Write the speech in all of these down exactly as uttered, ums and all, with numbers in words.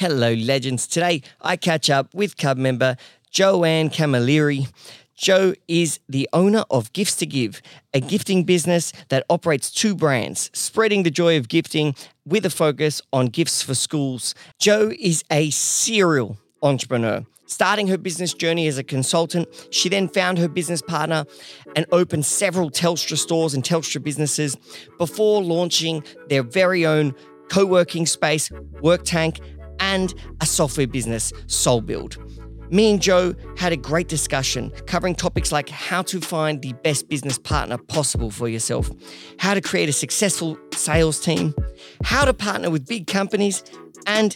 Hello legends. Today I catch up with club member Joanne Camilleri. Jo is the owner of Gifts to Give, a gifting business that operates two brands, spreading the joy of gifting with a focus on gifts for schools. Jo is a serial entrepreneur. Starting her business journey as a consultant, she then found her business partner and opened several Telstra stores and Telstra businesses before launching their very own co-working space, Work Tank, and a software business, Soulbuild. Me and Jo had a great discussion covering topics like how to find the best business partner possible for yourself, how to create a successful sales team, how to partner with big companies, and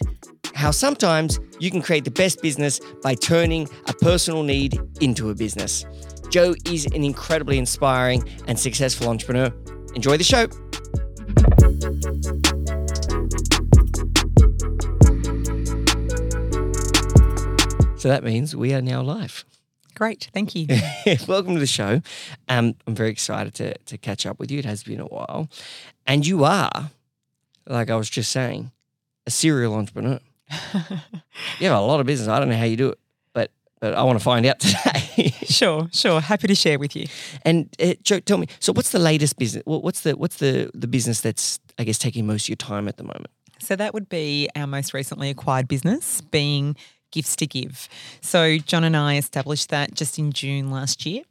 how sometimes you can create the best business by turning a personal need into a business. Jo is an incredibly inspiring and successful entrepreneur. Enjoy the show. So that means we are now live. Great, thank you. Welcome to the show. Um, I'm very excited to, to catch up with you. It has been a while. And you are, like I was just saying, a serial entrepreneur. You have a lot of business. I don't know how you do it, but but I want to find out today. sure, sure. Happy to share with you. And uh, Jo, tell me, so what's the latest business? What's the what's the, the business that's, I guess, taking most of your time at the moment? So that would be our most recently acquired business, being Gifts to Give. So John and I established that just in June last year.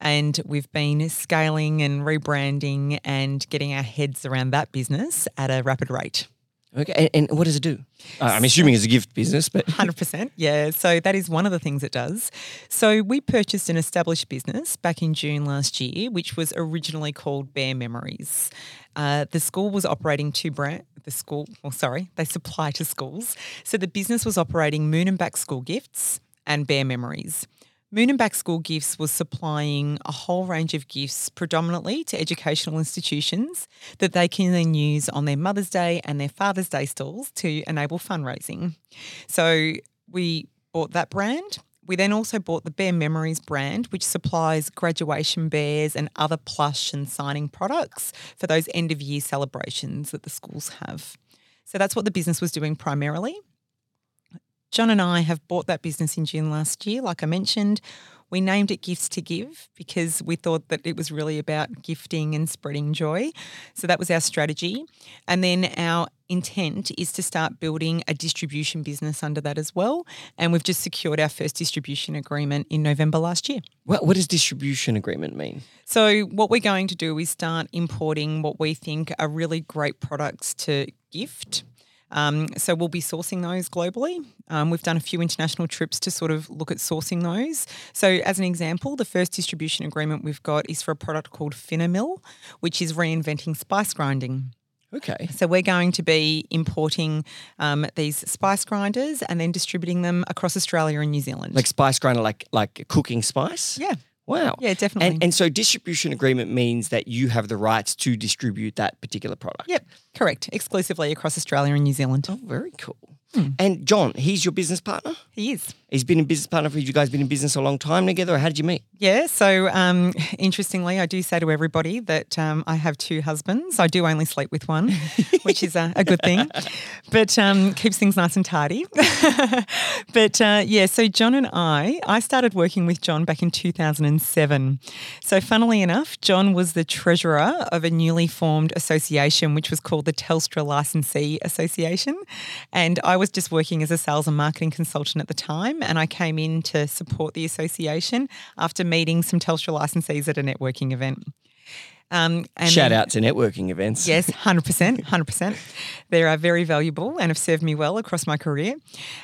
And we've been scaling and rebranding and getting our heads around that business at a rapid rate. Okay, and what does it do? Uh, I'm assuming it's a gift business, but... one hundred percent, yeah. So that is one of the things it does. So we purchased an established business back in June last year, which was originally called Bear Memories. Uh, the school was operating two brands. The school, well, sorry, they supply to schools. So the business was operating Moon and Back School Gifts and Bear Memories. Moon and Back School Gifts was supplying a whole range of gifts predominantly to educational institutions that they can then use on their Mother's Day and their Father's Day stalls to enable fundraising. So we bought that brand. We then also bought the Bear Memories brand, which supplies graduation bears and other plush and signing products for those end-of-year celebrations that the schools have. So that's what the business was doing primarily. John and I have bought that business in June last year, like I mentioned. We named it Gifts to Give because we thought that it was really about gifting and spreading joy. So that was our strategy. And then our intent is to start building a distribution business under that as well. And we've just secured our first distribution agreement in November last year. What, what does distribution agreement mean? So what we're going to do is start importing what we think are really great products to gift. Um, so we'll be sourcing those globally. Um, we've done a few international trips to sort of look at sourcing those. So as an example, the first distribution agreement we've got is for a product called Finamill, which is reinventing spice grinding. Okay. So we're going to be importing um, these spice grinders and then distributing them across Australia and New Zealand. Like spice grinder, like like cooking spice? Yeah. Wow. Yeah, definitely. And, and so distribution agreement means that you have the rights to distribute that particular product. Yep, correct. Exclusively across Australia and New Zealand. Oh, very cool. Hmm. And John, he's your business partner? He is. He's been a business partner for you. You guys been in business a long time together, or how did you meet? Yeah, so um, interestingly, I do say to everybody that um, I have two husbands. I do only sleep with one, which is a, a good thing, but um, keeps things nice and tidy. but uh, yeah, so John and I, I started working with John back in two thousand seven. So funnily enough, John was the treasurer of a newly formed association, which was called the Telstra Licensee Association, and I was just working as a sales and marketing consultant at the time. And I came in to support the association after meeting some Telstra licensees at a networking event. Um, and Shout then, out to networking events. Yes, one hundred percent, one hundred percent. They are very valuable and have served me well across my career.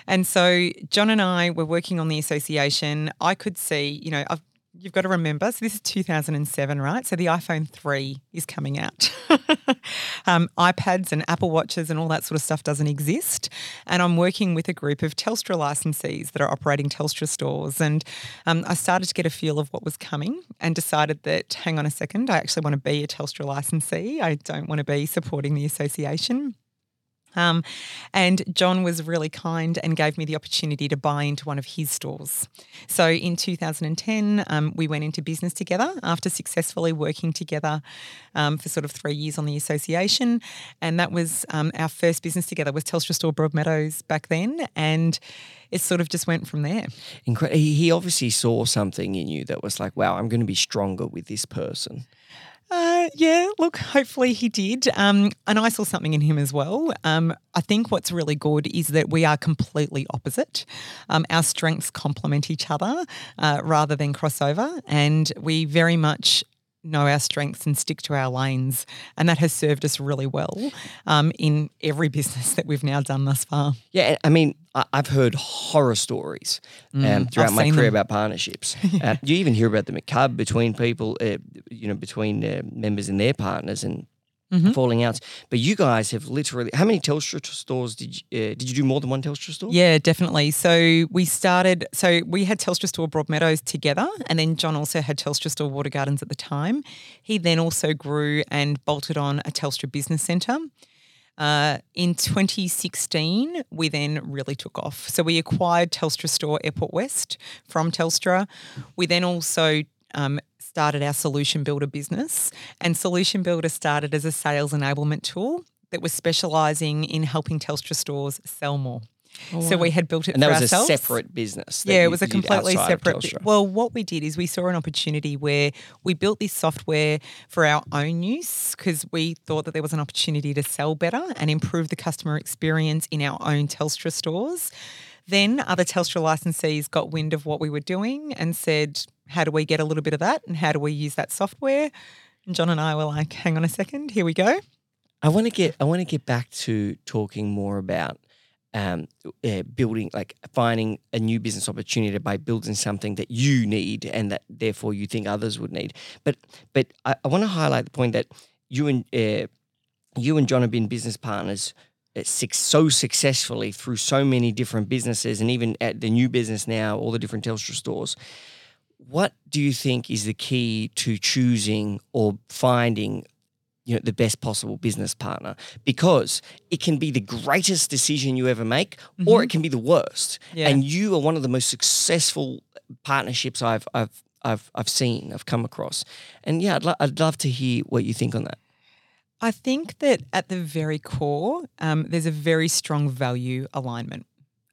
And so John and I were working on the association. I could see, you know, I've, you've got to remember, so this is two thousand seven, right? So the iPhone three is coming out. um, iPads and Apple Watches and all that sort of stuff doesn't exist. And I'm working with a group of Telstra licensees that are operating Telstra stores. And um, I started to get a feel of what was coming and decided that, hang on a second, I actually want to be a Telstra licensee. I don't want to be supporting the association. Um, and John was really kind and gave me the opportunity to buy into one of his stores. So in two thousand ten, um, we went into business together after successfully working together um, for sort of three years on the association. And that was um, our first business together was Telstra Store Broadmeadows back then. And it sort of just went from there. Incre- he obviously saw something in you that was like, wow, I'm going to be stronger with this person. Uh, yeah, look, hopefully he did. Um, and I saw something in him as well. Um, I think what's really good is that we are completely opposite. Um, our strengths complement each other uh, rather than cross over, and we very much know our strengths and stick to our lanes, and that has served us really well um, in every business that we've now done thus far. Yeah, I mean, I've heard horror stories um, mm, throughout I've my career them. about partnerships. yeah. uh, you even hear about the macabre between people, uh, you know, between uh, members and their partners and mm-hmm. falling outs. But you guys have literally, how many Telstra stores did you, uh, did you do more than one Telstra store? Yeah, definitely. So we started, so we had Telstra Store Broadmeadows together, and then John also had Telstra Store Water Gardens at the time. He then also grew and bolted on a Telstra Business Centre. Uh, in twenty sixteen, we then really took off. So we acquired Telstra Store Airport West from Telstra. We then also um, started our Solution Builder business, and Solution Builder started as a sales enablement tool that was specialising in helping Telstra stores sell more. Oh, so wow. we had built it and for ourselves. And that was a separate business. Yeah, it was a completely separate. Bi- well, what we did is we saw an opportunity where we built this software for our own use because we thought that there was an opportunity to sell better and improve the customer experience in our own Telstra stores. Then other Telstra licensees got wind of what we were doing and said, how do we get a little bit of that and how do we use that software? And John and I were like, hang on a second, here we go. I want to get I want to get back to talking more about Um, uh, building, like finding a new business opportunity by building something that you need and that therefore you think others would need. But but I, I want to highlight the point that you and uh, you and John have been business partners uh, six, so successfully through so many different businesses and even at the new business now, all the different Telstra stores. What do you think is the key to choosing or finding you know, the best possible business partner? Because it can be the greatest decision you ever make mm-hmm. or it can be the worst. Yeah. And you are one of the most successful partnerships I've I've I've I've seen, I've come across. And yeah, I'd, lo- I'd love to hear what you think on that. I think that at the very core, um, there's a very strong value alignment.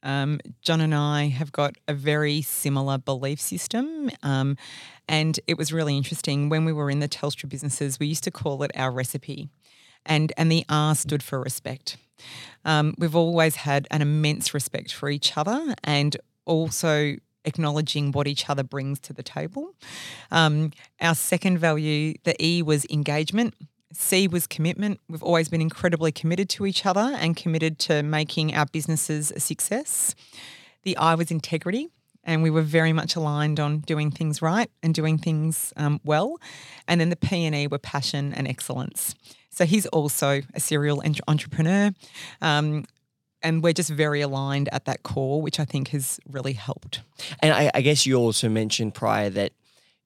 Um, John and I have got a very similar belief system um, and it was really interesting. When we were in the Telstra businesses, we used to call it our recipe, and, and the R stood for respect. Um, we've always had an immense respect for each other and also acknowledging what each other brings to the table. Um, our second value, the E, was engagement. C was commitment. We've always been incredibly committed to each other and committed to making our businesses a success. The I was integrity, and we were very much aligned on doing things right and doing things um, well. And then the P and E were passion and excellence. So he's also a serial entre- entrepreneur um, and we're just very aligned at that core, which I think has really helped. And I, I guess you also mentioned prior that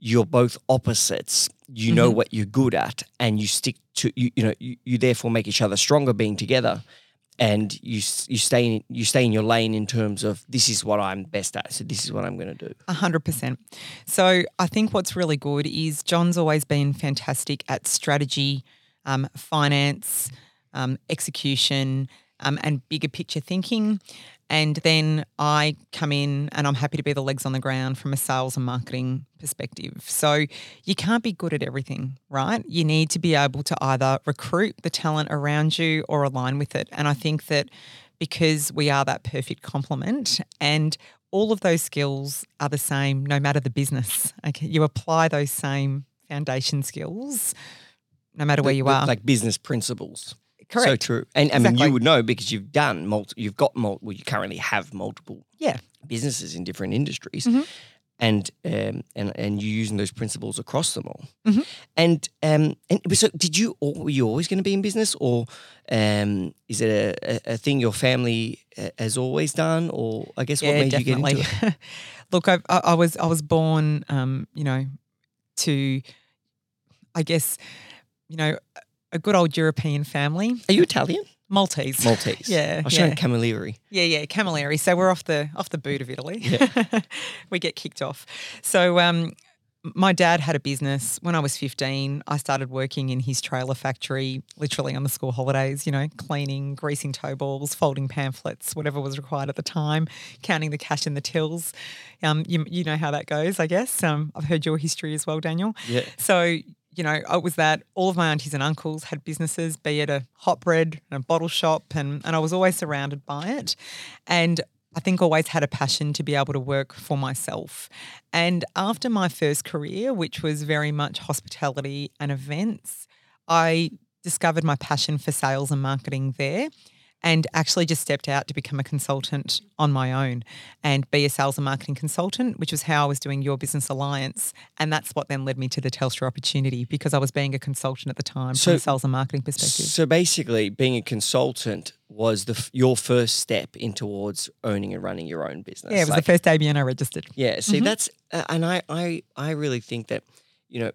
you're both opposites. You know mm-hmm. what you're good at, and you stick to you. You know you, you therefore make each other stronger being together, and you you stay in, you stay in your lane in terms of this is what I'm best at. So this is what I'm going to do. A hundred percent. So I think what's really good is John's always been fantastic at strategy, um, finance, um, execution, um, and bigger picture thinking. And then I come in and I'm happy to be the legs on the ground from a sales and marketing perspective. So you can't be good at everything, right? You need to be able to either recruit the talent around you or align with it. And I think that because we are that perfect complement and all of those skills are the same no matter the business. Okay, you apply those same foundation skills no matter where you are. Like business principles. Correct. So true. And exactly. I mean, you would know because you've done, multi, you've got, multi, well, you currently have multiple yeah. businesses in different industries mm-hmm. and, um, and and you're using those principles across them all. Mm-hmm. And um, and so did you, all, were you always going to be in business or um, is it a, a, a thing your family has always done or I guess yeah, what made definitely. you get into it? Look, I, I was I was born, um, you know, to, I guess, you know, a good old European family. Are you Italian? Maltese. Maltese. Yeah. I was yeah. showing Camilleri. Yeah, yeah, Camilleri. So we're off the off the boot of Italy. Yeah. We get kicked off. So um, my dad had a business. When I was fifteen, I started working in his trailer factory, literally on the school holidays, you know, cleaning, greasing tow balls, folding pamphlets, whatever was required at the time, counting the cash in the tills. Um, you, you know how that goes, I guess. Um, I've heard your history as well, Daniel. Yeah. So – you know, it was that all of my aunties and uncles had businesses, be it a hot bread and a bottle shop, and, and I was always surrounded by it. And I think always had a passion to be able to work for myself. And after my first career, which was very much hospitality and events, I discovered my passion for sales and marketing there, and actually just stepped out to become a consultant on my own and be a sales and marketing consultant, which was how I was doing Your Business Alliance. And that's what then led me to the Telstra opportunity, because I was being a consultant at the time so, from a sales and marketing perspective. So basically being a consultant was the your first step in towards owning and running your own business. Yeah, it was like, the first A B N I registered. Yeah, see mm-hmm. that's uh, – and I, I, I really think that, you know,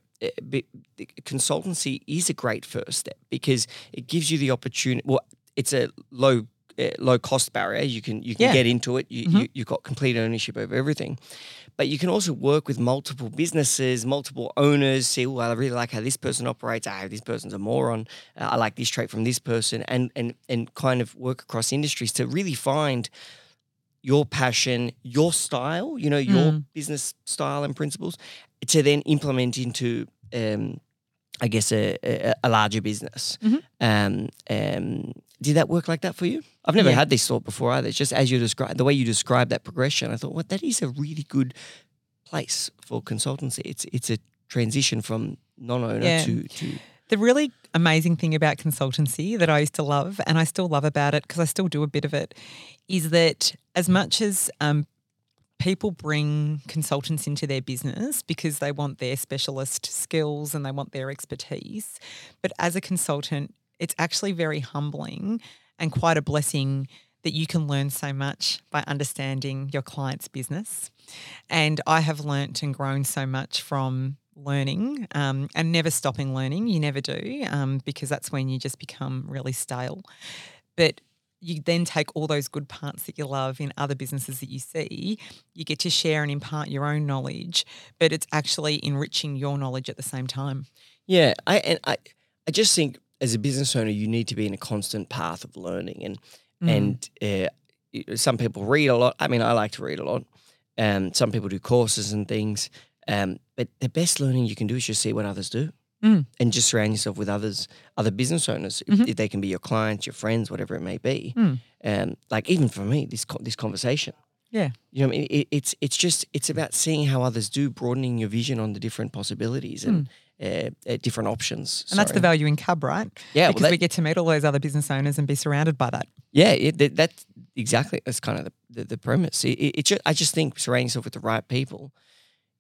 consultancy is a great first step because it gives you the opportunity – well. It's a low uh, low cost barrier. You can you can yeah. get into it. You, mm-hmm. you you've got complete ownership over everything, but you can also work with multiple businesses, multiple owners. See, well, I really like how this person operates. Ah, this person's a moron. Uh, I like this trait from this person, and and and kind of work across industries to really find your passion, your style. You know, your mm. business style and principles to then implement into. Um, I guess, a, a, a larger business. Mm-hmm. Um, um, did that work like that for you? I've never yeah. had this thought before either. It's just as you describe, the way you describe that progression, I thought, well, that is a really good place for consultancy. It's it's a transition from non-owner yeah. to, to... The really amazing thing about consultancy that I used to love, and I still love about it because I still do a bit of it, is that as much as um, people bring consultants into their business because they want their specialist skills and they want their expertise. But as a consultant, it's actually very humbling and quite a blessing that you can learn so much by understanding your client's business. And I have learnt and grown so much from learning um, and never stopping learning. You never do um, because that's when you just become really stale. But you then take all those good parts that you love in other businesses that you see, you get to share and impart your own knowledge, but it's actually enriching your knowledge at the same time. Yeah, I and I, I just think as a business owner, you need to be in a constant path of learning, and mm. and uh, some people read a lot. I mean, I like to read a lot. Um, some people do courses and things, um, but the best learning you can do is just see what others do. Mm. And just surround yourself with others, other business owners. If, mm-hmm. if they can be your clients, your friends, whatever it may be. Mm. Um, like even for me, this co- this conversation. Yeah, you know, what I mean, it, it's it's just it's about seeing how others do, broadening your vision on the different possibilities and mm. uh, uh, different options. And sorry. That's the value in C U B, right? Yeah, because well, that, we get to meet all those other business owners and be surrounded by that. Yeah, it, that, that's exactly that's kind of the the, the premise. It, it, it just, I just think surrounding yourself with the right people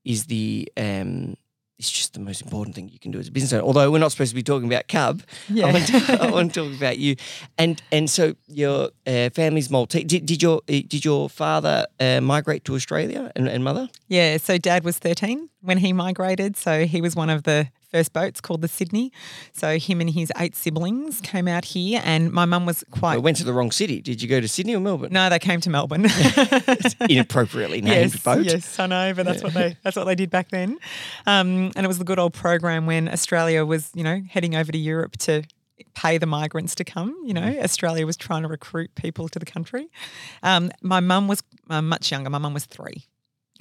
is the. Um, It's just the most important thing you can do as a business owner. Although we're not supposed to be talking about C U B, yeah. I, want to, I want to talk about you. And and so your uh, family's Maltese. Did, did your did your father uh, migrate to Australia and, and mother? Yeah. So dad was thirteen when he migrated. So he was one of the first boats called the Sydney. So him and his eight siblings came out here, and my mum was quite. Well, went to the wrong city. Did you go to Sydney or Melbourne? No, they came to Melbourne. Inappropriately named yes, boat. Yes, I know, but that's yeah. what they that's what they did back then. Um, and it was the good old program when Australia was, you know, heading over to Europe to pay the migrants to come. You know, Australia was trying to recruit people to the country. Um, my mum was uh, much younger. My mum was three.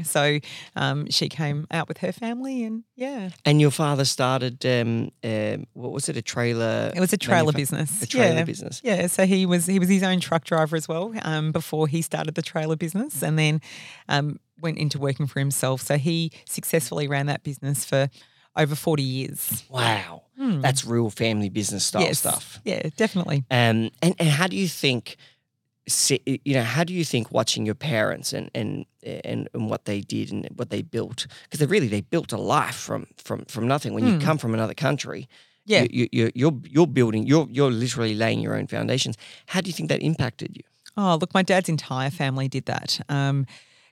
So um, she came out with her family and, yeah. And your father started, um, uh, what was it, a trailer? It was a trailer business. A trailer yeah. business. Yeah, so he was he was his own truck driver as well um, before he started the trailer business and then um, went into working for himself. So he successfully ran that business for over forty years. Wow. Hmm. That's real family business style yes. stuff. Yeah, definitely. Um, and, and how do you think – you know, how do you think watching your parents and and, and, and what they did and what they built, because they really they built a life from from, from nothing. When mm. you come from another country, yeah, you, you, you're you're building, you're you're literally laying your own foundations. How do you think that impacted you? Oh, look, my dad's entire family did that. Um,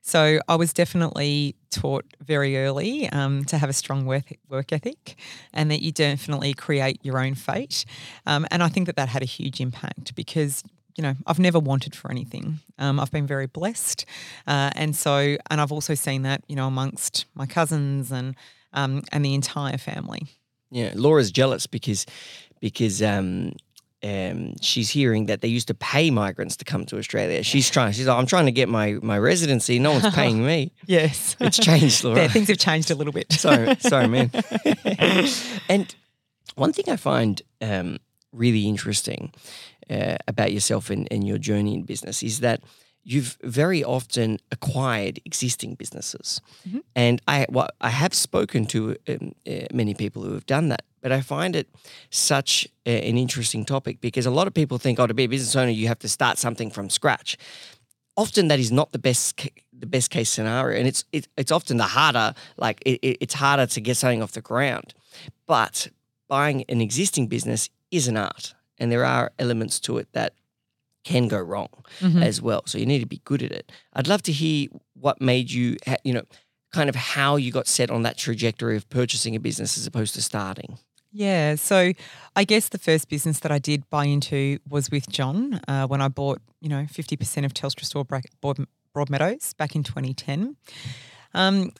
So I was definitely taught very early um, to have a strong work, work ethic and that you definitely create your own fate. Um, and I think that that had a huge impact because, you know, I've never wanted for anything. Um, I've been very blessed. Uh, and so – and I've also seen that, you know, amongst my cousins and um, and the entire family. Yeah, Laura's jealous because because um, um, she's hearing that they used to pay migrants to come to Australia. She's trying. She's like, I'm trying to get my, my residency. No one's paying me. Yes. It's changed, Laura. Yeah, things have changed a little bit. Sorry, sorry, man. And one thing I find um, really interesting uh, about yourself and, and your journey in business is that you've very often acquired existing businesses. Mm-hmm. And I well, I have spoken to um, uh, many people who have done that, but I find it such a, an interesting topic because a lot of people think, oh, to be a business owner, you have to start something from scratch. Often that is not the best ca- the best case scenario, and it's it, it's often the harder, like it, it, it's harder to get something off the ground. But buying an existing business is an art, and there are elements to it that can go wrong mm-hmm. as well. So you need to be good at it. I'd love to hear what made you, you know, kind of how you got set on that trajectory of purchasing a business as opposed to starting. Yeah. So I guess the first business that I did buy into was with John uh, when I bought, you know, fifty percent of Telstra Store Broadmeadows back in twenty ten. Um,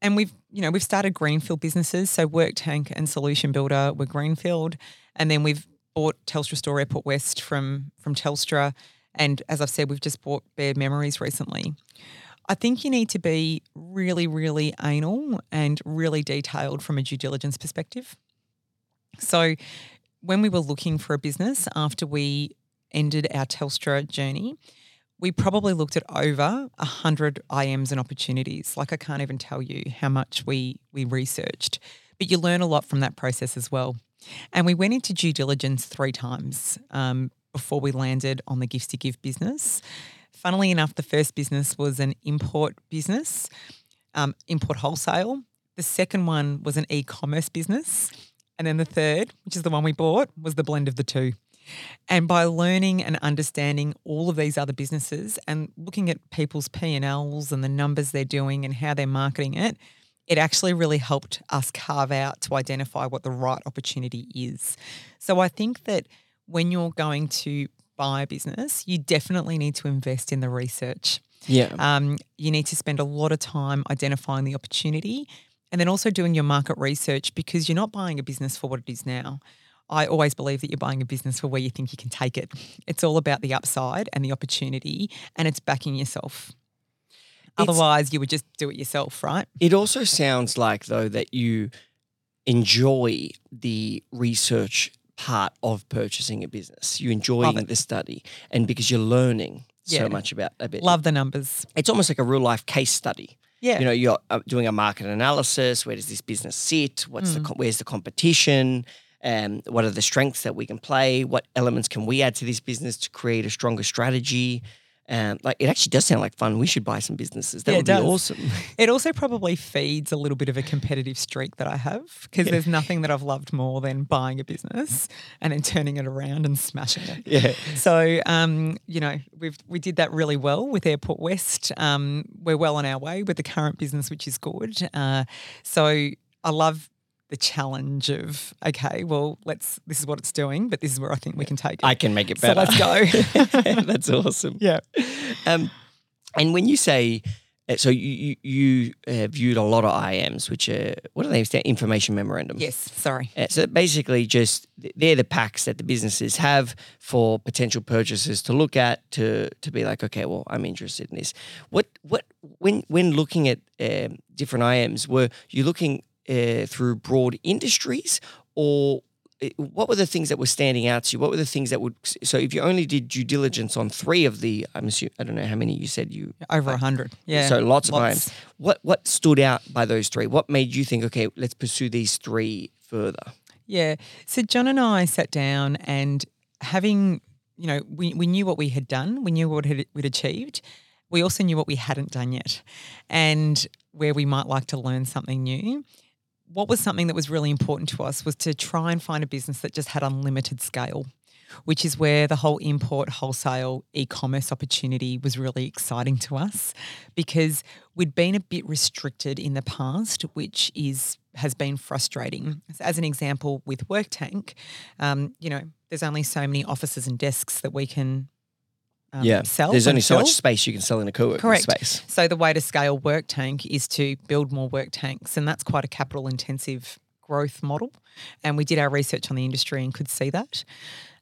and we've, you know, we've started greenfield businesses. So Work Tank and Solution Builder were greenfield. And then we've bought Telstra Store Airport West from from Telstra, and as I've said, we've just bought Bear Memories recently. I think you need to be really, really anal and really detailed from a due diligence perspective. So when we were looking for a business after we ended our Telstra journey, we probably looked at over one hundred I Ms and opportunities. Like I can't even tell you how much we we researched, but you learn a lot from that process as well. And we went into due diligence three times um, before we landed on the Gifts to Give business. Funnily enough, the first business was an import business, um, import wholesale. The second one was an e-commerce business. And then the third, which is the one we bought, was the blend of the two. And by learning and understanding all of these other businesses and looking at people's P and L's and the numbers they're doing and how they're marketing it, it actually really helped us carve out to identify what the right opportunity is. So I think that when you're going to buy a business, you definitely need to invest in the research. Yeah. Um, you need to spend a lot of time identifying the opportunity and then also doing your market research because you're not buying a business for what it is now. I always believe that you're buying a business for where you think you can take it. It's all about the upside and the opportunity, and it's backing yourself. Otherwise, it's, you would just do it yourself, right? It also sounds like, though, that you enjoy the research part of purchasing a business. You enjoy the study, and because you're learning yeah. so much about a bit. Love the numbers. It's almost like a real life case study. Yeah, you know, you're doing a market analysis. Where does this business sit? What's mm. the where's the competition? Um, what are the strengths that we can play? What elements can we add to this business to create a stronger strategy? Um, like it actually does sound like fun. We should buy some businesses. That yeah, would be does. awesome. It also probably feeds a little bit of a competitive streak that I have because yeah. there's nothing that I've loved more than buying a business and then turning it around and smashing it. Yeah. So, um, you know, we've we did that really well with Airport West. Um, we're well on our way with the current business, which is good. Uh, so I love the challenge of, okay, well, let's. This is what it's doing, but this is where I think we can take it. I can make it better. So let's go. That's awesome. Yeah. Um, and when you say, so you you uh, viewed a lot of I Ms, which are, what do they stand? Information memorandum. Yes, sorry. Uh, so basically just, they're the packs that the businesses have for potential purchasers to look at, to to be like, okay, well, I'm interested in this. What, what when, when looking at um, different I Ms, were you looking Uh, through broad industries, or what were the things that were standing out to you? What were the things that would – so if you only did due diligence on three of the – I'm assuming, I don't know how many you said you – Over one hundred, yeah. So lots, lots. of I Ms. What, what stood out by those three? What made you think, okay, let's pursue these three further? Yeah. So John and I sat down and having – you know, we, we knew what we had done. We knew what had, we'd achieved. We also knew what we hadn't done yet and where we might like to learn something new. What was something that was really important to us was to try and find a business that just had unlimited scale. which is where the whole import wholesale e-commerce opportunity was really exciting to us, because we'd been a bit restricted in the past, which is has been frustrating. As an example, with Work Tank, um, you know, there's only so many offices and desks that we can Um, yeah, sell there's only sell. so much space you can sell in a co-working Correct. space. So the way to scale Work Tank is to build more Work Tanks, and that's quite a capital-intensive growth model. And we did our research on the industry and could see that.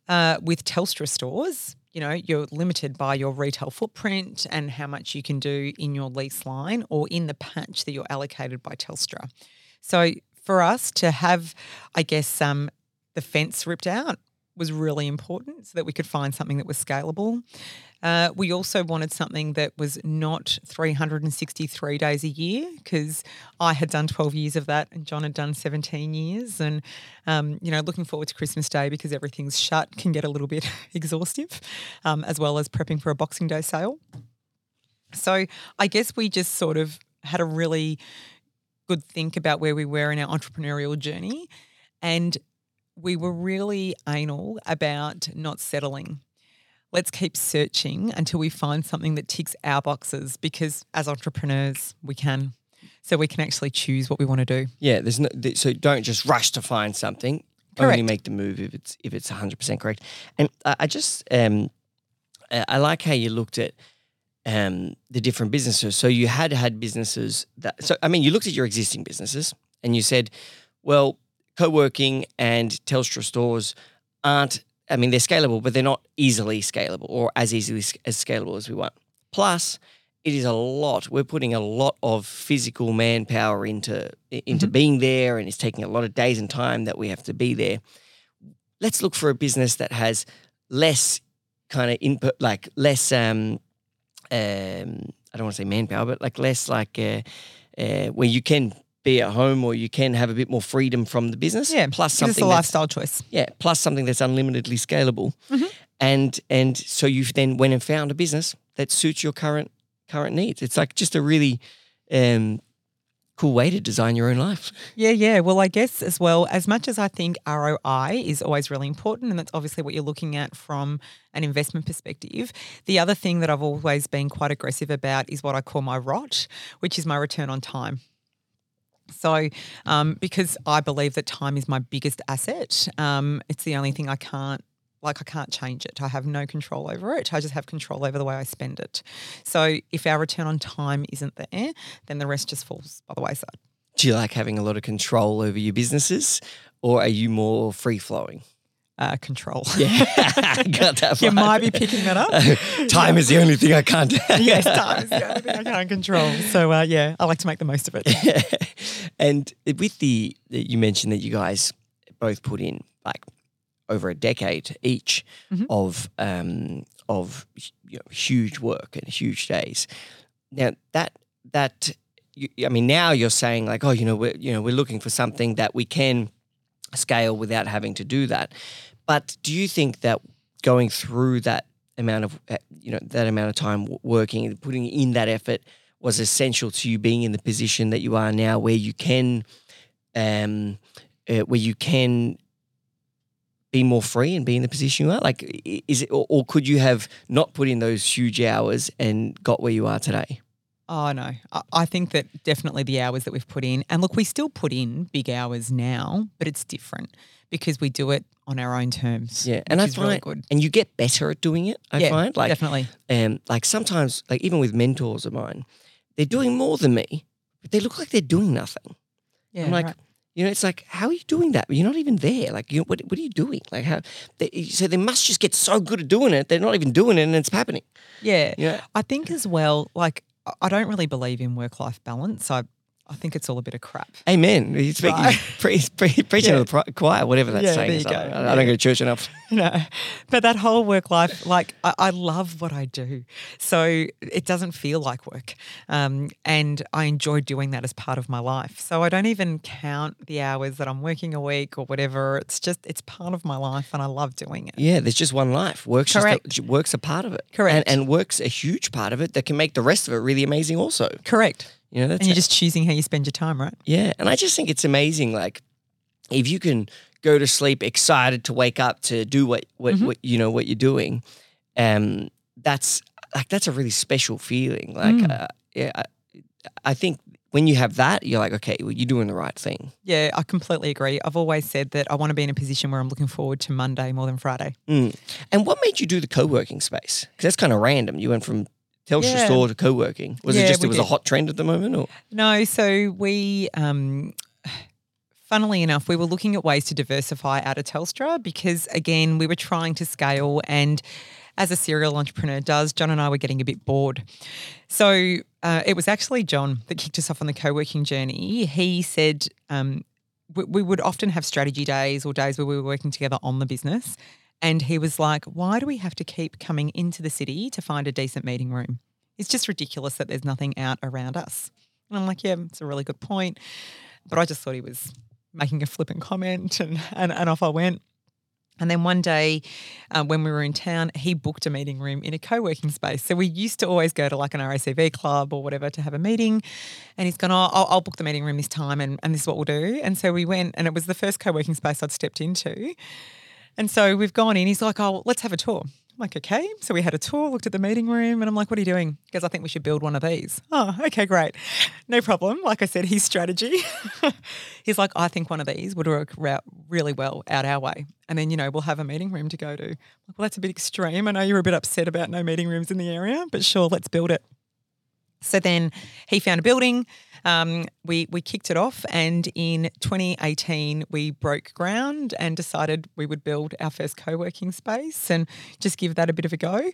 Uh, with Telstra stores, you know, you're limited by your retail footprint and how much you can do in your lease line or in the patch that you're allocated by Telstra. So for us to have, I guess, um, the fence ripped out was really important so that we could find something that was scalable. Uh, we also wanted something that was not three hundred sixty-three days a year, because I had done twelve years of that and John had done seventeen years. And, um, you know, looking forward to Christmas Day because everything's shut can get a little bit exhaustive, um, as well as prepping for a Boxing Day sale. So I guess we just sort of had a really good think about where we were in our entrepreneurial journey, and we were really anal about not settling. Let's keep searching until we find something that ticks our boxes, because as entrepreneurs we can. So we can actually choose what we want to do. Yeah, there's no, so don't just rush to find something. Correct. Only make the move if it's if it's one hundred percent correct. And I just um, I like how you looked at um, the different businesses. So you had had businesses that so I mean you looked at your existing businesses and you said, well, co-working and Telstra stores aren't, I mean, they're scalable, but they're not easily scalable or as easily as scalable as we want. Plus, it is a lot. We're putting a lot of physical manpower into, into mm-hmm. being there, and it's taking a lot of days and time that we have to be there. Let's look for a business that has less kind of input, like less, um, um, I don't want to say manpower, but like less like uh, uh, where you can be at home, or you can have a bit more freedom from the business. Yeah, plus something it's a lifestyle choice. Yeah, plus something that's unlimitedly scalable, mm-hmm. and and so you've then went and found a business that suits your current current needs. It's like just a really um, cool way to design your own life. Yeah, yeah. Well, I guess as well, as much as I think R O I is always really important, and that's obviously what you're looking at from an investment perspective, the other thing that I've always been quite aggressive about is what I call my R O T, which is my return on time. So um, because I believe that time is my biggest asset, um, it's the only thing I can't, like I can't change it. I have no control over it. I just have control over the way I spend it. So if our return on time isn't there, then the rest just falls by the wayside. Do you like having a lot of control over your businesses, or are you more free-flowing? Uh, control. Yeah, got that. You might be picking that up. Time is the only thing I can't. Yes, time is the only thing I can't control. So uh, yeah, I like to make the most of it. Yeah. And with the, you mentioned that you guys both put in like over a decade each mm-hmm. of um, of you know, huge work and huge days. Now that that you, I mean, now you're saying like, oh, you know, we're you know we're looking for something that we can scale without having to do that. But do you think that going through that amount of, you know, that amount of time working and putting in that effort was essential to you being in the position that you are now, where you can, um, uh, where you can be more free and be in the position you are? Like, is it, or, or could you have not put in those huge hours and got where you are today? Oh, no. I think that definitely the hours that we've put in, and look, we still put in big hours now, but it's different because we do it on our own terms. Yeah, and I find really good. And you get better at doing it, I yeah, find. Like, definitely. Um, like sometimes, like even with mentors of mine, they're doing more than me, but they look like they're doing nothing. Yeah, I'm like, right. You know, it's like, how are you doing that? You're not even there. Like, you know, what, what are you doing? Like, how? They, so they must just get so good at doing it, they're not even doing it, and it's happening. Yeah, you know? I think as well, like, I don't really believe in work-life balance. I I think it's all a bit of crap. Amen. He's speaking, right? pre- pre- preaching yeah. to the choir, whatever that yeah, saying is. I, yeah. I don't go to church enough. No. But that whole work-life, like I, I love what I do. So it doesn't feel like work. Um, and I enjoy doing that as part of my life. So I don't even count the hours that I'm working a week or whatever. It's just, it's part of my life and I love doing it. Yeah, there's just one life. Work's, Correct. Just a, work's a part of it. Correct. And, and work's a huge part of it that can make the rest of it really amazing also. Correct. You know, that's and you're it. Just choosing how you spend your time, right? Yeah. And I just think it's amazing, like, if you can go to sleep excited to wake up to do what what, mm-hmm. what you know what you're doing. Um, that's like that's a really special feeling. Like mm. uh, yeah, I, I think when you have that, you're like, okay, well, you're doing the right thing. Yeah, I completely agree. I've always said that I want to be in a position where I'm looking forward to Monday more than Friday. Mm. And what made you do the co-working space? Because that's kind of random. You went from Telstra yeah. store to co-working. Was yeah, it just it was did. a hot trend at the moment? Or? No, so we um, – funnily enough, we were looking at ways to diversify out of Telstra because, again, we were trying to scale, and as a serial entrepreneur does, John and I were getting a bit bored. So uh, it was actually John that kicked us off on the co-working journey. He said um, we, we would often have strategy days or days where we were working together on the business, and he was like, why do we have to keep coming into the city to find a decent meeting room? It's just ridiculous that there's nothing out around us. And I'm like, yeah, it's a really good point. But I just thought he was making a flippant comment, and, and, and off I went. And then one day um, when we were in town, he booked a meeting room in a co-working space. So we used to always go to like an R A C V club or whatever to have a meeting, and he's gone, oh, I'll, I'll book the meeting room this time, and, and this is what we'll do. And so we went, and it was the first co-working space I'd stepped into. And so we've gone in. He's like, oh, well, let's have a tour. I'm like, okay. So we had a tour, looked at the meeting room, and I'm like, what are you doing? Because I think we should build one of these. Oh, okay, great. No problem. Like I said, his strategy. He's like, I think one of these would work really well out our way. And then, you know, we'll have a meeting room to go to. I'm like, well, that's a bit extreme. I know you're a bit upset about no meeting rooms in the area, but sure, let's build it. So then he found a building. Um, we we kicked it off, and in twenty eighteen we broke ground and decided we would build our first co-working space and just give that a bit of a go.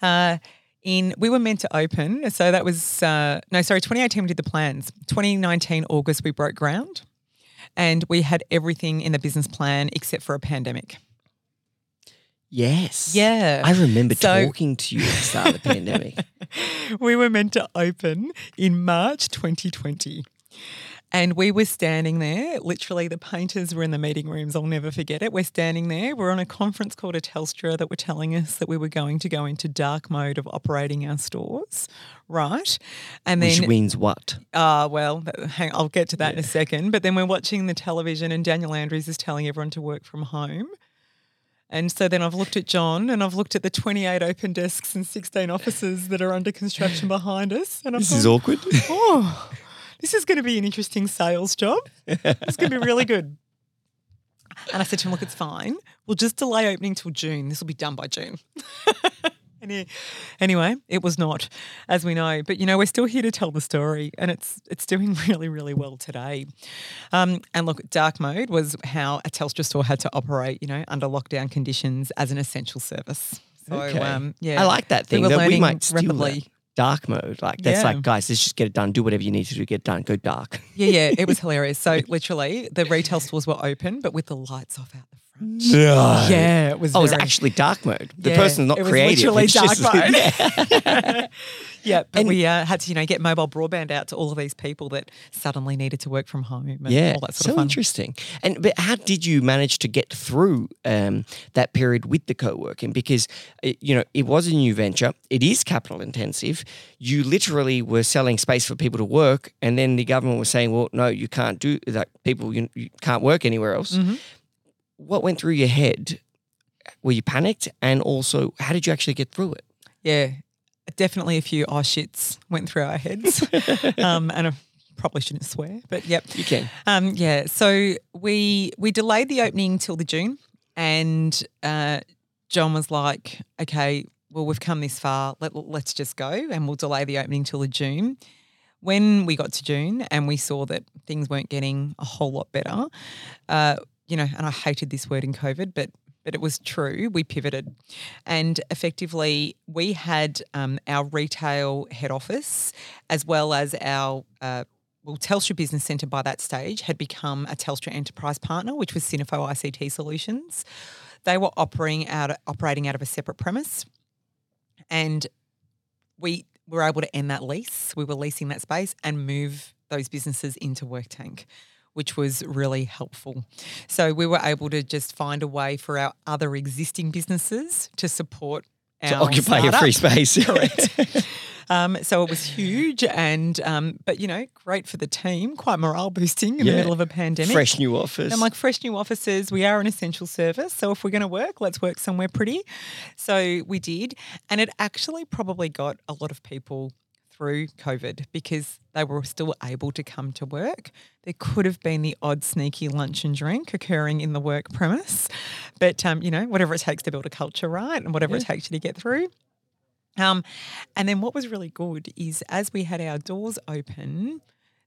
Uh, in we were meant to open, so that was uh, no, sorry, twenty eighteen we did the plans. twenty nineteen August we broke ground, and we had everything in the business plan except for a pandemic. Yes. Yeah. I remember so, talking to you at the start of the pandemic. We were meant to open in March twenty twenty, and we were standing there. Literally the painters were in the meeting rooms. I'll never forget it. We're standing there. We're on a conference call to Telstra that were telling us that we were going to go into dark mode of operating our stores, right? And then, which means what? Uh, well, hang, I'll get to that yeah. in a second. But then we're watching the television, and Daniel Andrews is telling everyone to work from home. And so then I've looked at John, and I've looked at the twenty-eight open desks and sixteen offices that are under construction behind us. And I'm this thought, is awkward. Oh, this is going to be an interesting sales job. It's going to be really good. And I said to him, look, it's fine. We'll just delay opening till June. This will be done by June. Anyway, it was not, as we know. But, you know, we're still here to tell the story, and it's it's doing really, really well today. Um, and look, dark mode was how a Telstra store had to operate, you know, under lockdown conditions as an essential service. So, okay. um, yeah. I like that thing. We, that we might steal that. Dark mode. Like that's yeah. like, guys, let's just get it done. Do whatever you need to do. Get it done. Go dark. Yeah, yeah. It was hilarious. So literally the retail stores were open but with the lights off out the front. No. Yeah, it was. Oh, very, it was actually dark mode. The yeah, person's not it was creative. Literally dark just, mode. Yeah. yeah but and we uh, had to, you know, get mobile broadband out to all of these people that suddenly needed to work from home and yeah, all that sort so of fun. So interesting. And but how did you manage to get through um, that period with the co-working? Because, it, you know, it was a new venture. It is capital intensive. You literally were selling space for people to work, and then the government was saying, well, no, you can't do that. People, you, you can't work anywhere else. Mm-hmm. What went through your head? Were you panicked? And also, how did you actually get through it? Yeah. Definitely a few oh shits went through our heads, um, and I probably shouldn't swear, but yep, you can. Um, yeah, so we we delayed the opening till the June, and uh, John was like, "Okay, well we've come this far, let, let's just go, and we'll delay the opening till the June." When we got to June and we saw that things weren't getting a whole lot better, uh, you know, and I hated this word in COVID, but. But it was true. We pivoted, and effectively we had um, our retail head office as well as our uh, well Telstra Business Centre by that stage had become a Telstra Enterprise Partner, which was Cinefo I C T Solutions. They were operating out of, operating out of a separate premise, and we were able to end that lease. We were leasing that space and move those businesses into Work Tank, which was really helpful. So we were able to just find a way for our other existing businesses to support our to occupy startup. Your free space. Correct. Um, so it was huge, and um, but you know, great for the team, quite morale boosting in yeah. the middle of a pandemic. Fresh new office. And I'm like, fresh new offices, we are an essential service, so if we're going to work, let's work somewhere pretty. So we did, and it actually probably got a lot of people through COVID because they were still able to come to work. There could have been the odd sneaky lunch and drink occurring in the work premise, but um, you know, whatever it takes to build a culture, right, and whatever yeah. it takes you to get through. Um, and then what was really good is as we had our doors open,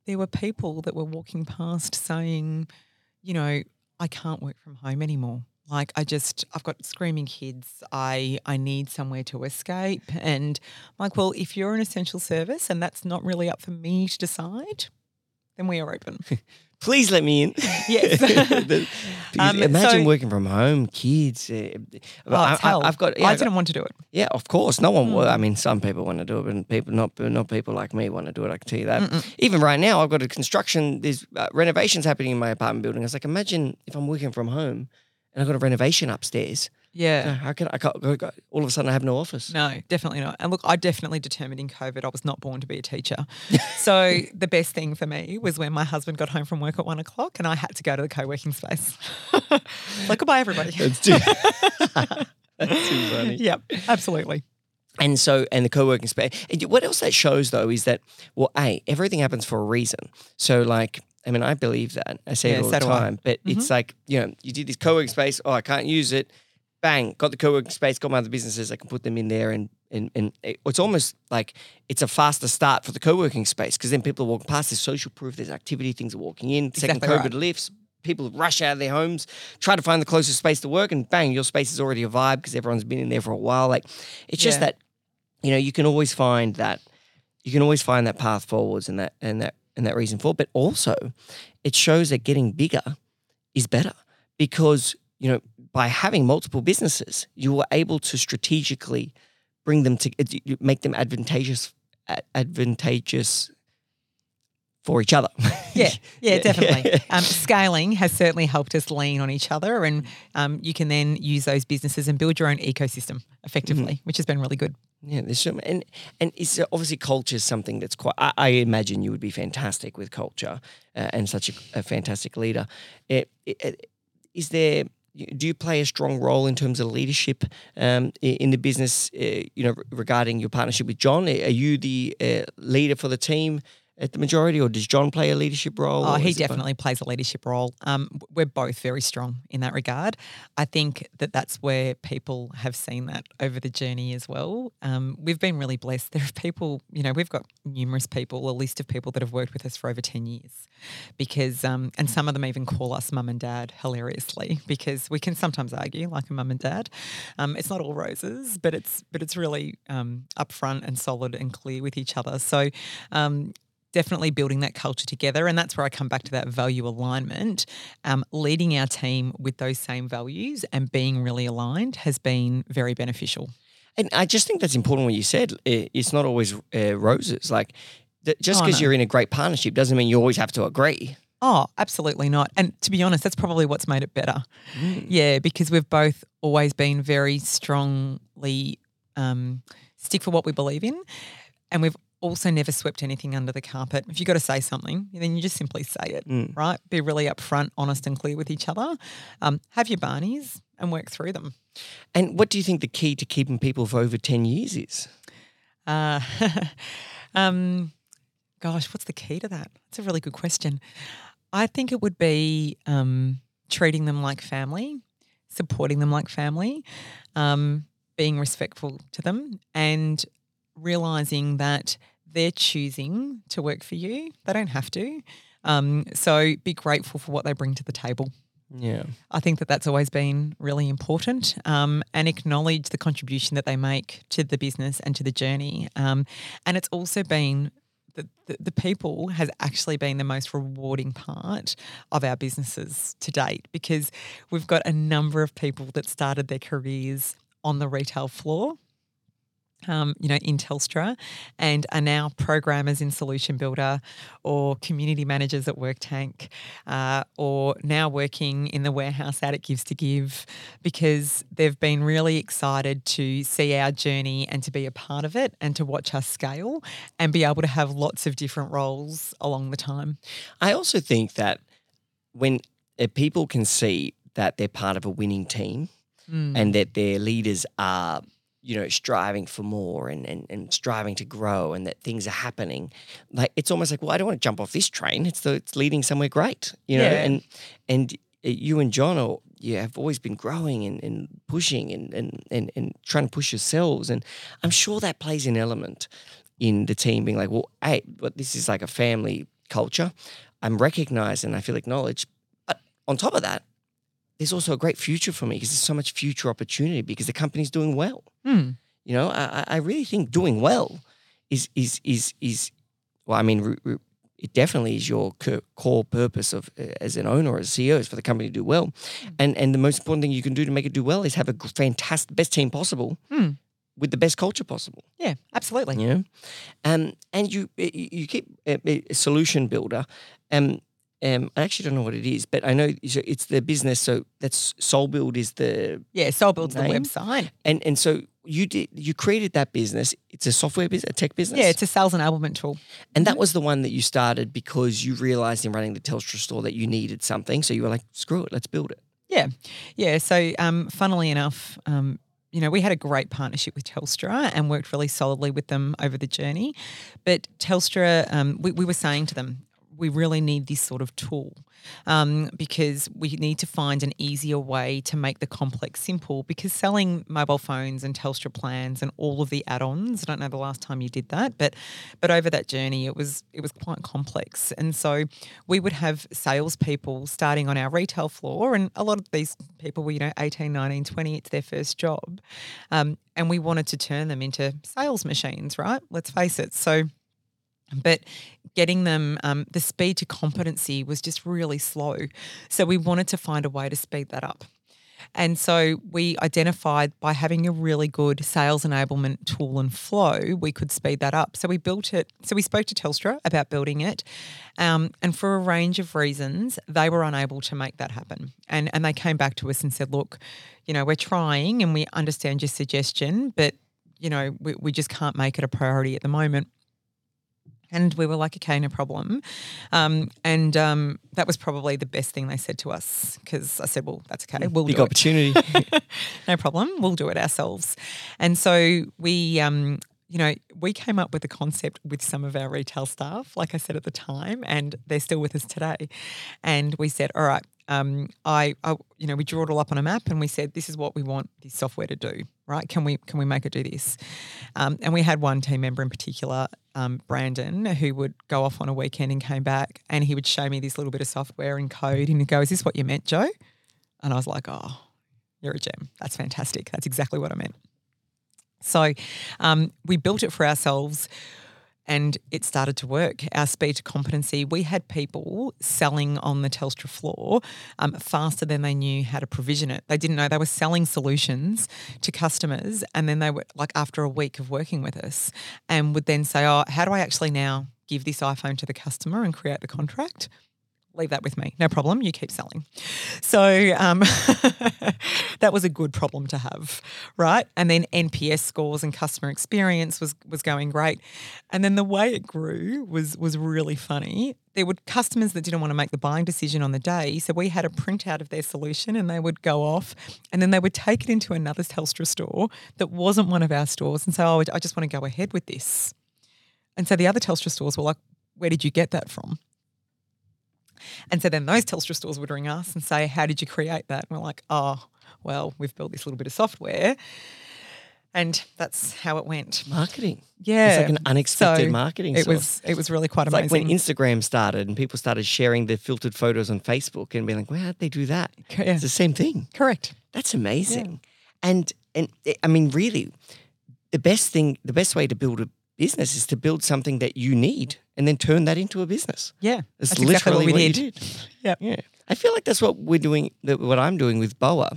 there were people that were walking past saying, you know, I can't work from home anymore. Like I just, I've got screaming kids. I, I need somewhere to escape. And I'm like, well, if you're an essential service and that's not really up for me to decide, then we are open. Please let me in. Yes. the, um, imagine so, working from home, kids. Uh, oh, I, it's hell. I, I've got. Yeah, I didn't got, want to do it. Yeah, of course, no one. Mm. Will. I mean, some people want to do it, but people not not people like me want to do it. I can tell you that. Mm-mm. Even right now, I've got a construction. There's uh, renovations happening in my apartment building. I was like, imagine if I'm working from home. And I've got a renovation upstairs. Yeah. How can I, can't, I can't, all of a sudden I have no office. No, definitely not. And look, I definitely determined in COVID I was not born to be a teacher. So the best thing for me was when my husband got home from work at one o'clock and I had to go to the co-working space. Like, goodbye, everybody. That's too, that's too funny. Yep, absolutely. And so, and the co-working space. What else that shows though is that, well, A, everything happens for a reason. So like, I mean, I believe that. I say yeah, it all so the time. But mm-hmm. it's like, you know, you did this co-working space. Oh, I can't use it. Bang, got the co-working space, got my other businesses. I can put them in there. And and, and it's almost like it's a faster start for the co-working space because then people are walking past. There's social proof. There's activity. Things are walking in. Exactly. Second COVID right. lifts. People rush out of their homes, try to find the closest space to work. And bang, your space is already a vibe because everyone's been in there for a while. Like it's yeah. just that, you know, you can always find that. You can always find that path forwards and that and that. And that reason for, but also it shows that getting bigger is better because, you know, by having multiple businesses, you were able to strategically bring them to make them advantageous, advantageous for each other. Yeah, yeah, definitely. Yeah, yeah. Um, scaling has certainly helped us lean on each other and um, you can then use those businesses and build your own ecosystem effectively, mm-hmm. which has been really good. Yeah, there's some, and, and it's obviously culture is something that's quite, I, I imagine you would be fantastic with culture uh, and such a, a fantastic leader. It, it, it, is there... Do you play a strong role in terms of leadership um, in the business, uh, you know, regarding your partnership with John? Are you the uh, leader for the team at the majority, or does John play a leadership role? Oh, he definitely fun? plays a leadership role. Um, we're both very strong in that regard. I think that that's where people have seen that over the journey as well. Um, we've been really blessed. There are people, you know, we've got numerous people, a list of people that have worked with us for over ten years because, um, and some of them even call us mum and dad hilariously because we can sometimes argue like a mum and dad. Um, it's not all roses, but it's, but it's really um, upfront and solid and clear with each other. So, um, definitely building that culture together, and that's where I come back to that value alignment. Um, leading our team with those same values and being really aligned has been very beneficial. And I just think that's important what you said. It's not always uh, roses. Like th- just because oh, no. you're in a great partnership doesn't mean you always have to agree. Oh, absolutely not. And to be honest, that's probably what's made it better. Mm. Yeah, because we've both always been very strongly um, stick for what we believe in, and we've also never swept anything under the carpet. If you've got to say something, then you just simply say it, mm. right? Be really upfront, honest and clear with each other. Um, have your barneys and work through them. And what do you think the key to keeping people for over ten years is? Uh, um, gosh, what's the key to that? That's a really good question. I think it would be um, treating them like family, supporting them like family, um, being respectful to them and realising that they're choosing to work for you. They don't have to. Um, so be grateful for what they bring to the table. Yeah. I think that that's always been really important um, and acknowledge the contribution that they make to the business and to the journey. Um, and it's also been the, the, the people has actually been the most rewarding part of our businesses to date because we've got a number of people that started their careers on the retail floor Um, you know, in Telstra, and are now programmers in Solution Builder or community managers at Work Tank, uh, or now working in the warehouse out at Gifts to Give, because they've been really excited to see our journey and to be a part of it and to watch us scale and be able to have lots of different roles along the time. I also think that when uh, people can see that they're part of a winning team mm. and that their leaders are – you know, striving for more and, and and striving to grow, and that things are happening. Like, it's almost like, well, I don't want to jump off this train. It's the, it's leading somewhere great, you know. Yeah. And and you and John are, you have always been growing and, and pushing and, and and and trying to push yourselves. And I'm sure that plays an element in the team being like, well, hey, but this is like a family culture. I'm recognised and I feel acknowledged. But on top of that, there's also a great future for me because there's so much future opportunity because the company's doing well. Mm. You know, I, I really think doing well is, is, is, is well, I mean, re, re, it definitely is your co- core purpose of uh, as an owner or as a C E O is for the company to do well. Mm. And and the most important thing you can do to make it do well is have a fantastic, best team possible mm. with the best culture possible. Yeah, absolutely. You know? um, and you you keep a, a solution builder. Um, Um, I actually don't know what it is, but I know it's the business. So that's Soulbuild is the yeah Soulbuild's name. The website, and and so you did you created that business. It's a software business, a tech business. Yeah, it's a sales enablement tool, and that was the one that you started because you realised in running the Telstra store that you needed something. So you were like, screw it, let's build it. Yeah, yeah. So um, funnily enough. Um, You know, we had a great partnership with Telstra and worked really solidly with them over the journey. But Telstra, um, we, we were saying to them, we really need this sort of tool um, because we need to find an easier way to make the complex simple, because selling mobile phones and Telstra plans and all of the add-ons, I don't know the last time you did that, but but over that journey it was it was quite complex. And so we would have salespeople starting on our retail floor, and a lot of these people were, you know, eighteen, nineteen, twenty, it's their first job. Um, and we wanted to turn them into sales machines, right? Let's face it. So But getting them um, – the speed to competency was just really slow. So we wanted to find a way to speed that up. And so we identified by having a really good sales enablement tool and flow, we could speed that up. So we built it – so we spoke to Telstra about building it, um, and for a range of reasons, they were unable to make that happen. And, and they came back to us and said, look, you know, we're trying and we understand your suggestion, but, you know, we, we just can't make it a priority at the moment. And we were like, okay, no problem. Um, and um, that was probably the best thing they said to us, because I said, well, that's okay. We'll Big do opportunity. It. No problem. We'll do it ourselves. And so we um, – you know, we came up with the concept with some of our retail staff, like I said at the time, and they're still with us today. And we said, all right, um, I, I, you know, we drew it all up on a map and we said, this is what we want this software to do, right? Can we can we make it do this? Um, and we had one team member in particular, um, Brandon, who would go off on a weekend and came back, and he would show me this little bit of software and code, and he'd go, is this what you meant, Joe? And I was like, oh, you're a gem. That's fantastic. That's exactly what I meant. So um, we built it for ourselves and it started to work. Our speed to competency, we had people selling on the Telstra floor um, faster than they knew how to provision it. They didn't know they were selling solutions to customers, and then they were like, after a week of working with us, and would then say, oh, how do I actually now give this iPhone to the customer and create the contract? Leave that with me. No problem. You keep selling. So um, that was a good problem to have, right? And then N P S scores and customer experience was was going great. And then the way it grew was was really funny. There were customers that didn't want to make the buying decision on the day, so we had a printout of their solution and they would go off, and then they would take it into another Telstra store that wasn't one of our stores and say, oh, I just want to go ahead with this. And so the other Telstra stores were like, where did you get that from? And so then those Telstra stores would ring us and say, how did you create that? And we're like, oh, well, we've built this little bit of software. And that's how it went. Marketing. Yeah. It's like an unexpected so marketing it source. was It was really quite it's amazing. Like when Instagram started and people started sharing their filtered photos on Facebook and being like, well, how'd they do that? Yeah. It's the same thing. Correct. That's amazing. Yeah. And, and I mean, really, the best thing, the best way to build a business is to build something that you need and then turn that into a business. Yeah. It's that's literally exactly what, we what did. you did. Yep. Yeah. I feel like that's what we're doing, what I'm doing with B O A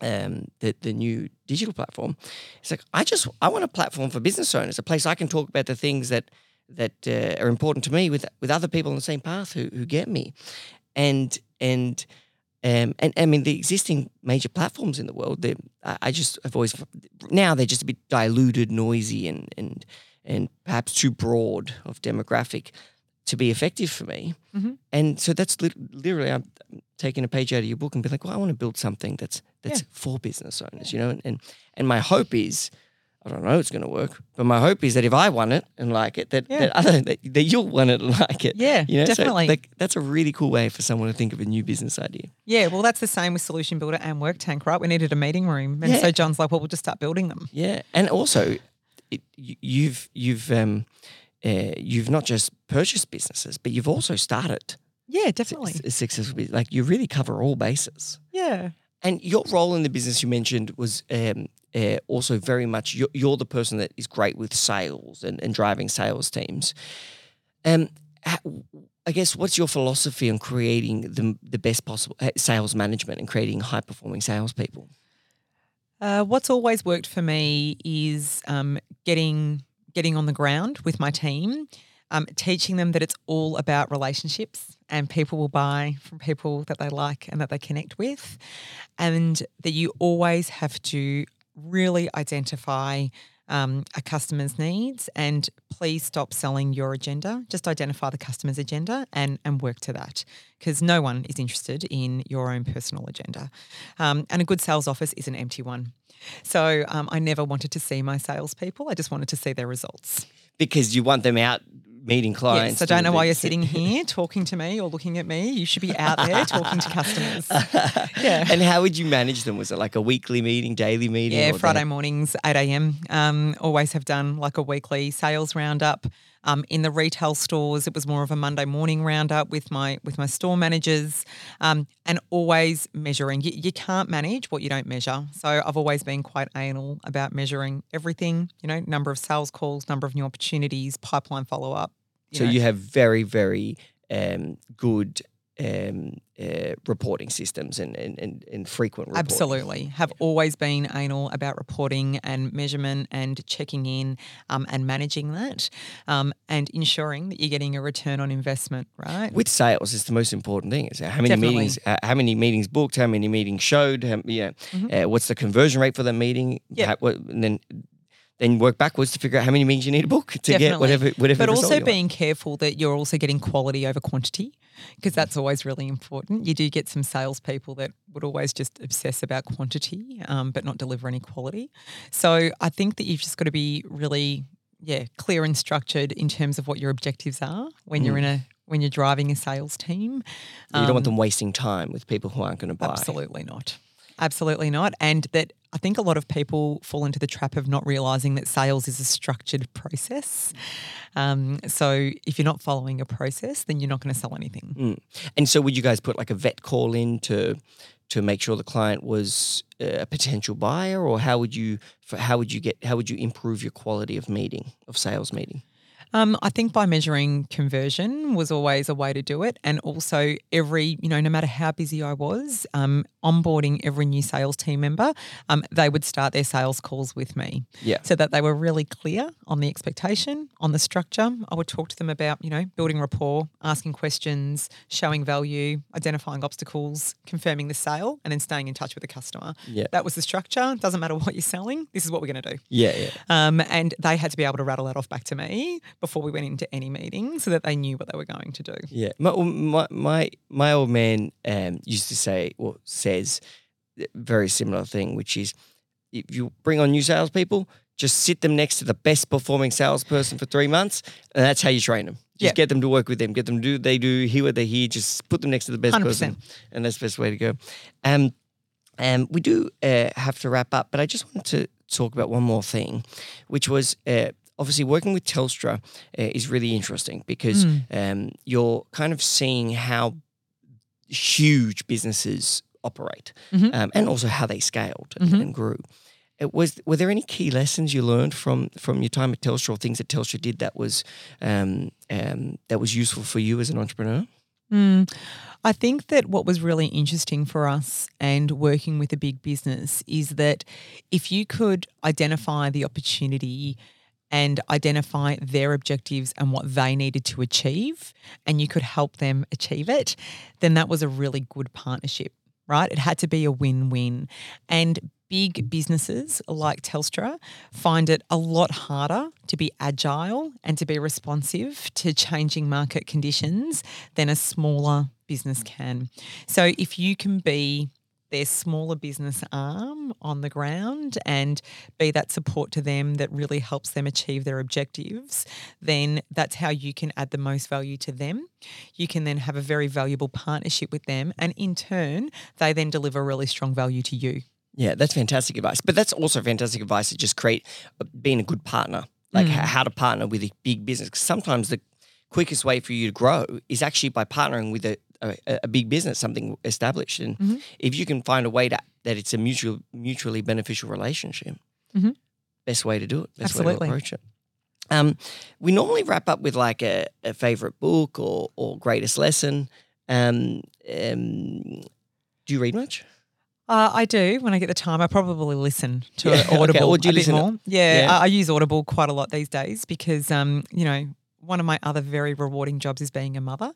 um, the, the new digital platform. It's like, I just, I want a platform for business owners, a place I can talk about the things that that uh, are important to me with with other people on the same path who who get me. And, and, um, and I mean, the existing major platforms in the world, they, I just have always, now they're just a bit diluted, noisy, and, and, and perhaps too broad of demographic to be effective for me. Mm-hmm. And so that's li- literally, I'm taking a page out of your book and be like, well, I want to build something that's that's yeah. for business owners, you know? And, and, and my hope is, I don't know it's going to work, but my hope is that if I want it and like it, that yeah. that, other, that that you'll want it and like it. Yeah, you know? Definitely. So, like, that's a really cool way for someone to think of a new business idea. Yeah, well, that's the same with Solution Builder and Work Tank, right? We needed a meeting room, and yeah. so John's like, "Well, we'll just start building them." Yeah, and also, it, you've you've um, uh, you've not just purchased businesses, but you've also started. Yeah, definitely. A, a successful business. Like, you really cover all bases. Yeah. And your role in the business you mentioned was um, uh, also very much you're, you're the person that is great with sales and, and driving sales teams. Um, how, I guess, what's your philosophy on creating the, the best possible sales management and creating high-performing salespeople? Uh, what's always worked for me is um, getting getting on the ground with my team, um, teaching them that it's all about relationships. And people will buy from people that they like and that they connect with, and that you always have to really identify um, a customer's needs, and please stop selling your agenda. Just identify the customer's agenda and, and work to that, because no one is interested in your own personal agenda. Um, and a good sales office is an empty one. So um, I never wanted to see my salespeople. I just wanted to see their results. Because you want them out meeting clients. Yes, I don't know why you're sitting here talking to me or looking at me. You should be out there talking to customers. Yeah. And how would you manage them? Was it like a weekly meeting, daily meeting? Yeah, Friday mornings, eight a.m. Um, always have done like a weekly sales roundup. Um, in the retail stores, it was more of a Monday morning roundup with my with my store managers, um, and always measuring. You, you can't manage what you don't measure. So I've always been quite anal about measuring everything, you know, number of sales calls, number of new opportunities, pipeline follow-up. You so know. You have very, very um, good um, uh, reporting systems and, and, and, and frequent reporting. Absolutely. Have yeah. always been anal about reporting and measurement and checking in um, and managing that um, and ensuring that you're getting a return on investment, right? With sales, it's the most important thing. Is how many Definitely. meetings uh, how many meetings booked, how many meetings showed, how, yeah, mm-hmm. uh, what's the conversion rate for that meeting? Yeah. And then – Then work backwards to figure out how many meetings you need to book to Definitely. get whatever whatever. But also being like. careful that you're also getting quality over quantity, because that's always really important. You do get some salespeople that would always just obsess about quantity um, but not deliver any quality. So I think that you've just got to be really, yeah, clear and structured in terms of what your objectives are when mm. you're in a when you're driving a sales team. Um, you don't want them wasting time with people who aren't going to buy. Absolutely not. Absolutely not. And that I think a lot of people fall into the trap of not realising that sales is a structured process. Um, so if you're not following a process, then you're not going to sell anything. Mm. And so would you guys put like a vet call in to to make sure the client was a potential buyer, or how would you how would you get how would you improve your quality of meeting of sales meeting? Um, I think by measuring conversion was always a way to do it, and also every, you know, no matter how busy I was, um, onboarding every new sales team member, um, they would start their sales calls with me, yeah, so that they were really clear on the expectation, on the structure. I would talk to them about, you know, building rapport, asking questions, showing value, identifying obstacles, confirming the sale, and then staying in touch with the customer. Yeah, that was the structure. Doesn't matter what you're selling. This is what we're going to do. Yeah, yeah. Um, and they had to be able to rattle that off back to me before we went into any meeting, so that they knew what they were going to do. Yeah. My my my, my old man um, used to say, or well, says, a very similar thing, which is if you bring on new salespeople, just sit them next to the best performing salesperson for three months, and that's how you train them. Just yeah. get them to work with them, get them to do what they do, hear what they hear, just put them next to the best one hundred percent person. And that's the best way to go. Um, um, we do uh, have to wrap up, but I just wanted to talk about one more thing, which was uh, – obviously, working with Telstra uh, is really interesting because mm. um, you're kind of seeing how huge businesses operate, mm-hmm. um, and also how they scaled and, mm-hmm. and grew. It was were there any key lessons you learned from from your time at Telstra, or things that Telstra did that was um, um, that was useful for you as an entrepreneur? Mm. I think that what was really interesting for us and working with a big business is that if you could identify the opportunity and identify their objectives and what they needed to achieve and you could help them achieve it, then that was a really good partnership, right? It had to be a win-win. And big businesses like Telstra find it a lot harder to be agile and to be responsive to changing market conditions than a smaller business can. So if you can be their smaller business arm on the ground and be that support to them that really helps them achieve their objectives, then that's how you can add the most value to them. You can then have a very valuable partnership with them, and in turn, they then deliver really strong value to you. Yeah, that's fantastic advice. But that's also fantastic advice to just create being a good partner, like mm. how to partner with a big business. Because sometimes the quickest way for you to grow is actually by partnering with a A, a big business, something established, and mm-hmm. if you can find a way to, that it's a mutual, mutually beneficial relationship, mm-hmm. best way to do it, best Absolutely. Way to approach it. Um, we normally wrap up with like a, a favourite book or or greatest lesson. Um, um, do you read much? Uh, I do when I get the time. I probably listen to yeah. Audible okay. or do you a listen bit more. To, yeah, yeah. I, I use Audible quite a lot these days because um, you know. One of my other very rewarding jobs is being a mother,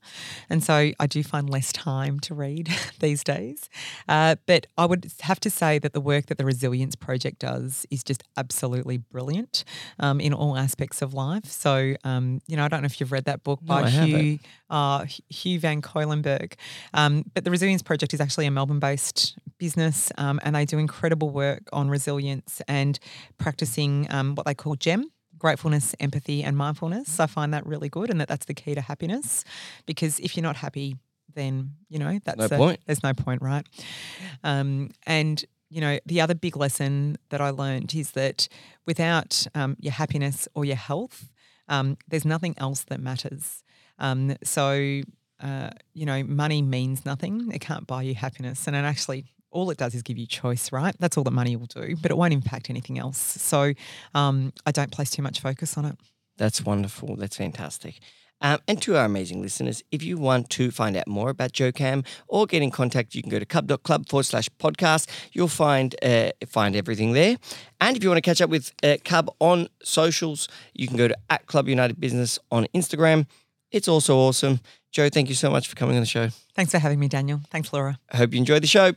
and so I do find less time to read these days. Uh, but I would have to say that the work that the Resilience Project does is just absolutely brilliant um, in all aspects of life. So, um, you know, I don't know if you've read that book by no, Hugh, uh, Hugh Van Kolenberg, um, but the Resilience Project is actually a Melbourne-based business um, and they do incredible work on resilience and practising um, what they call GEM. Gratefulness, empathy and mindfulness. I find that really good, and that that's the key to happiness, because if you're not happy, then, you know, that's no a, point. There's no point, right? Um, and, you know, the other big lesson that I learned is that without um, your happiness or your health, um, there's nothing else that matters. Um, so, uh, you know, money means nothing. It can't buy you happiness, and it actually – all it does is give you choice, right? That's all that money will do, but it won't impact anything else. So um, I don't place too much focus on it. That's wonderful. That's fantastic. Um, and to our amazing listeners, if you want to find out more about JoCam or get in contact, you can go to cub.club forward slash podcast. You'll find uh, find everything there. And if you want to catch up with uh, Cub on socials, you can go to at Club United Business on Instagram. It's also awesome. Jo, thank you so much for coming on the show. Thanks for having me, Daniel. Thanks, Laura. I hope you enjoyed the show.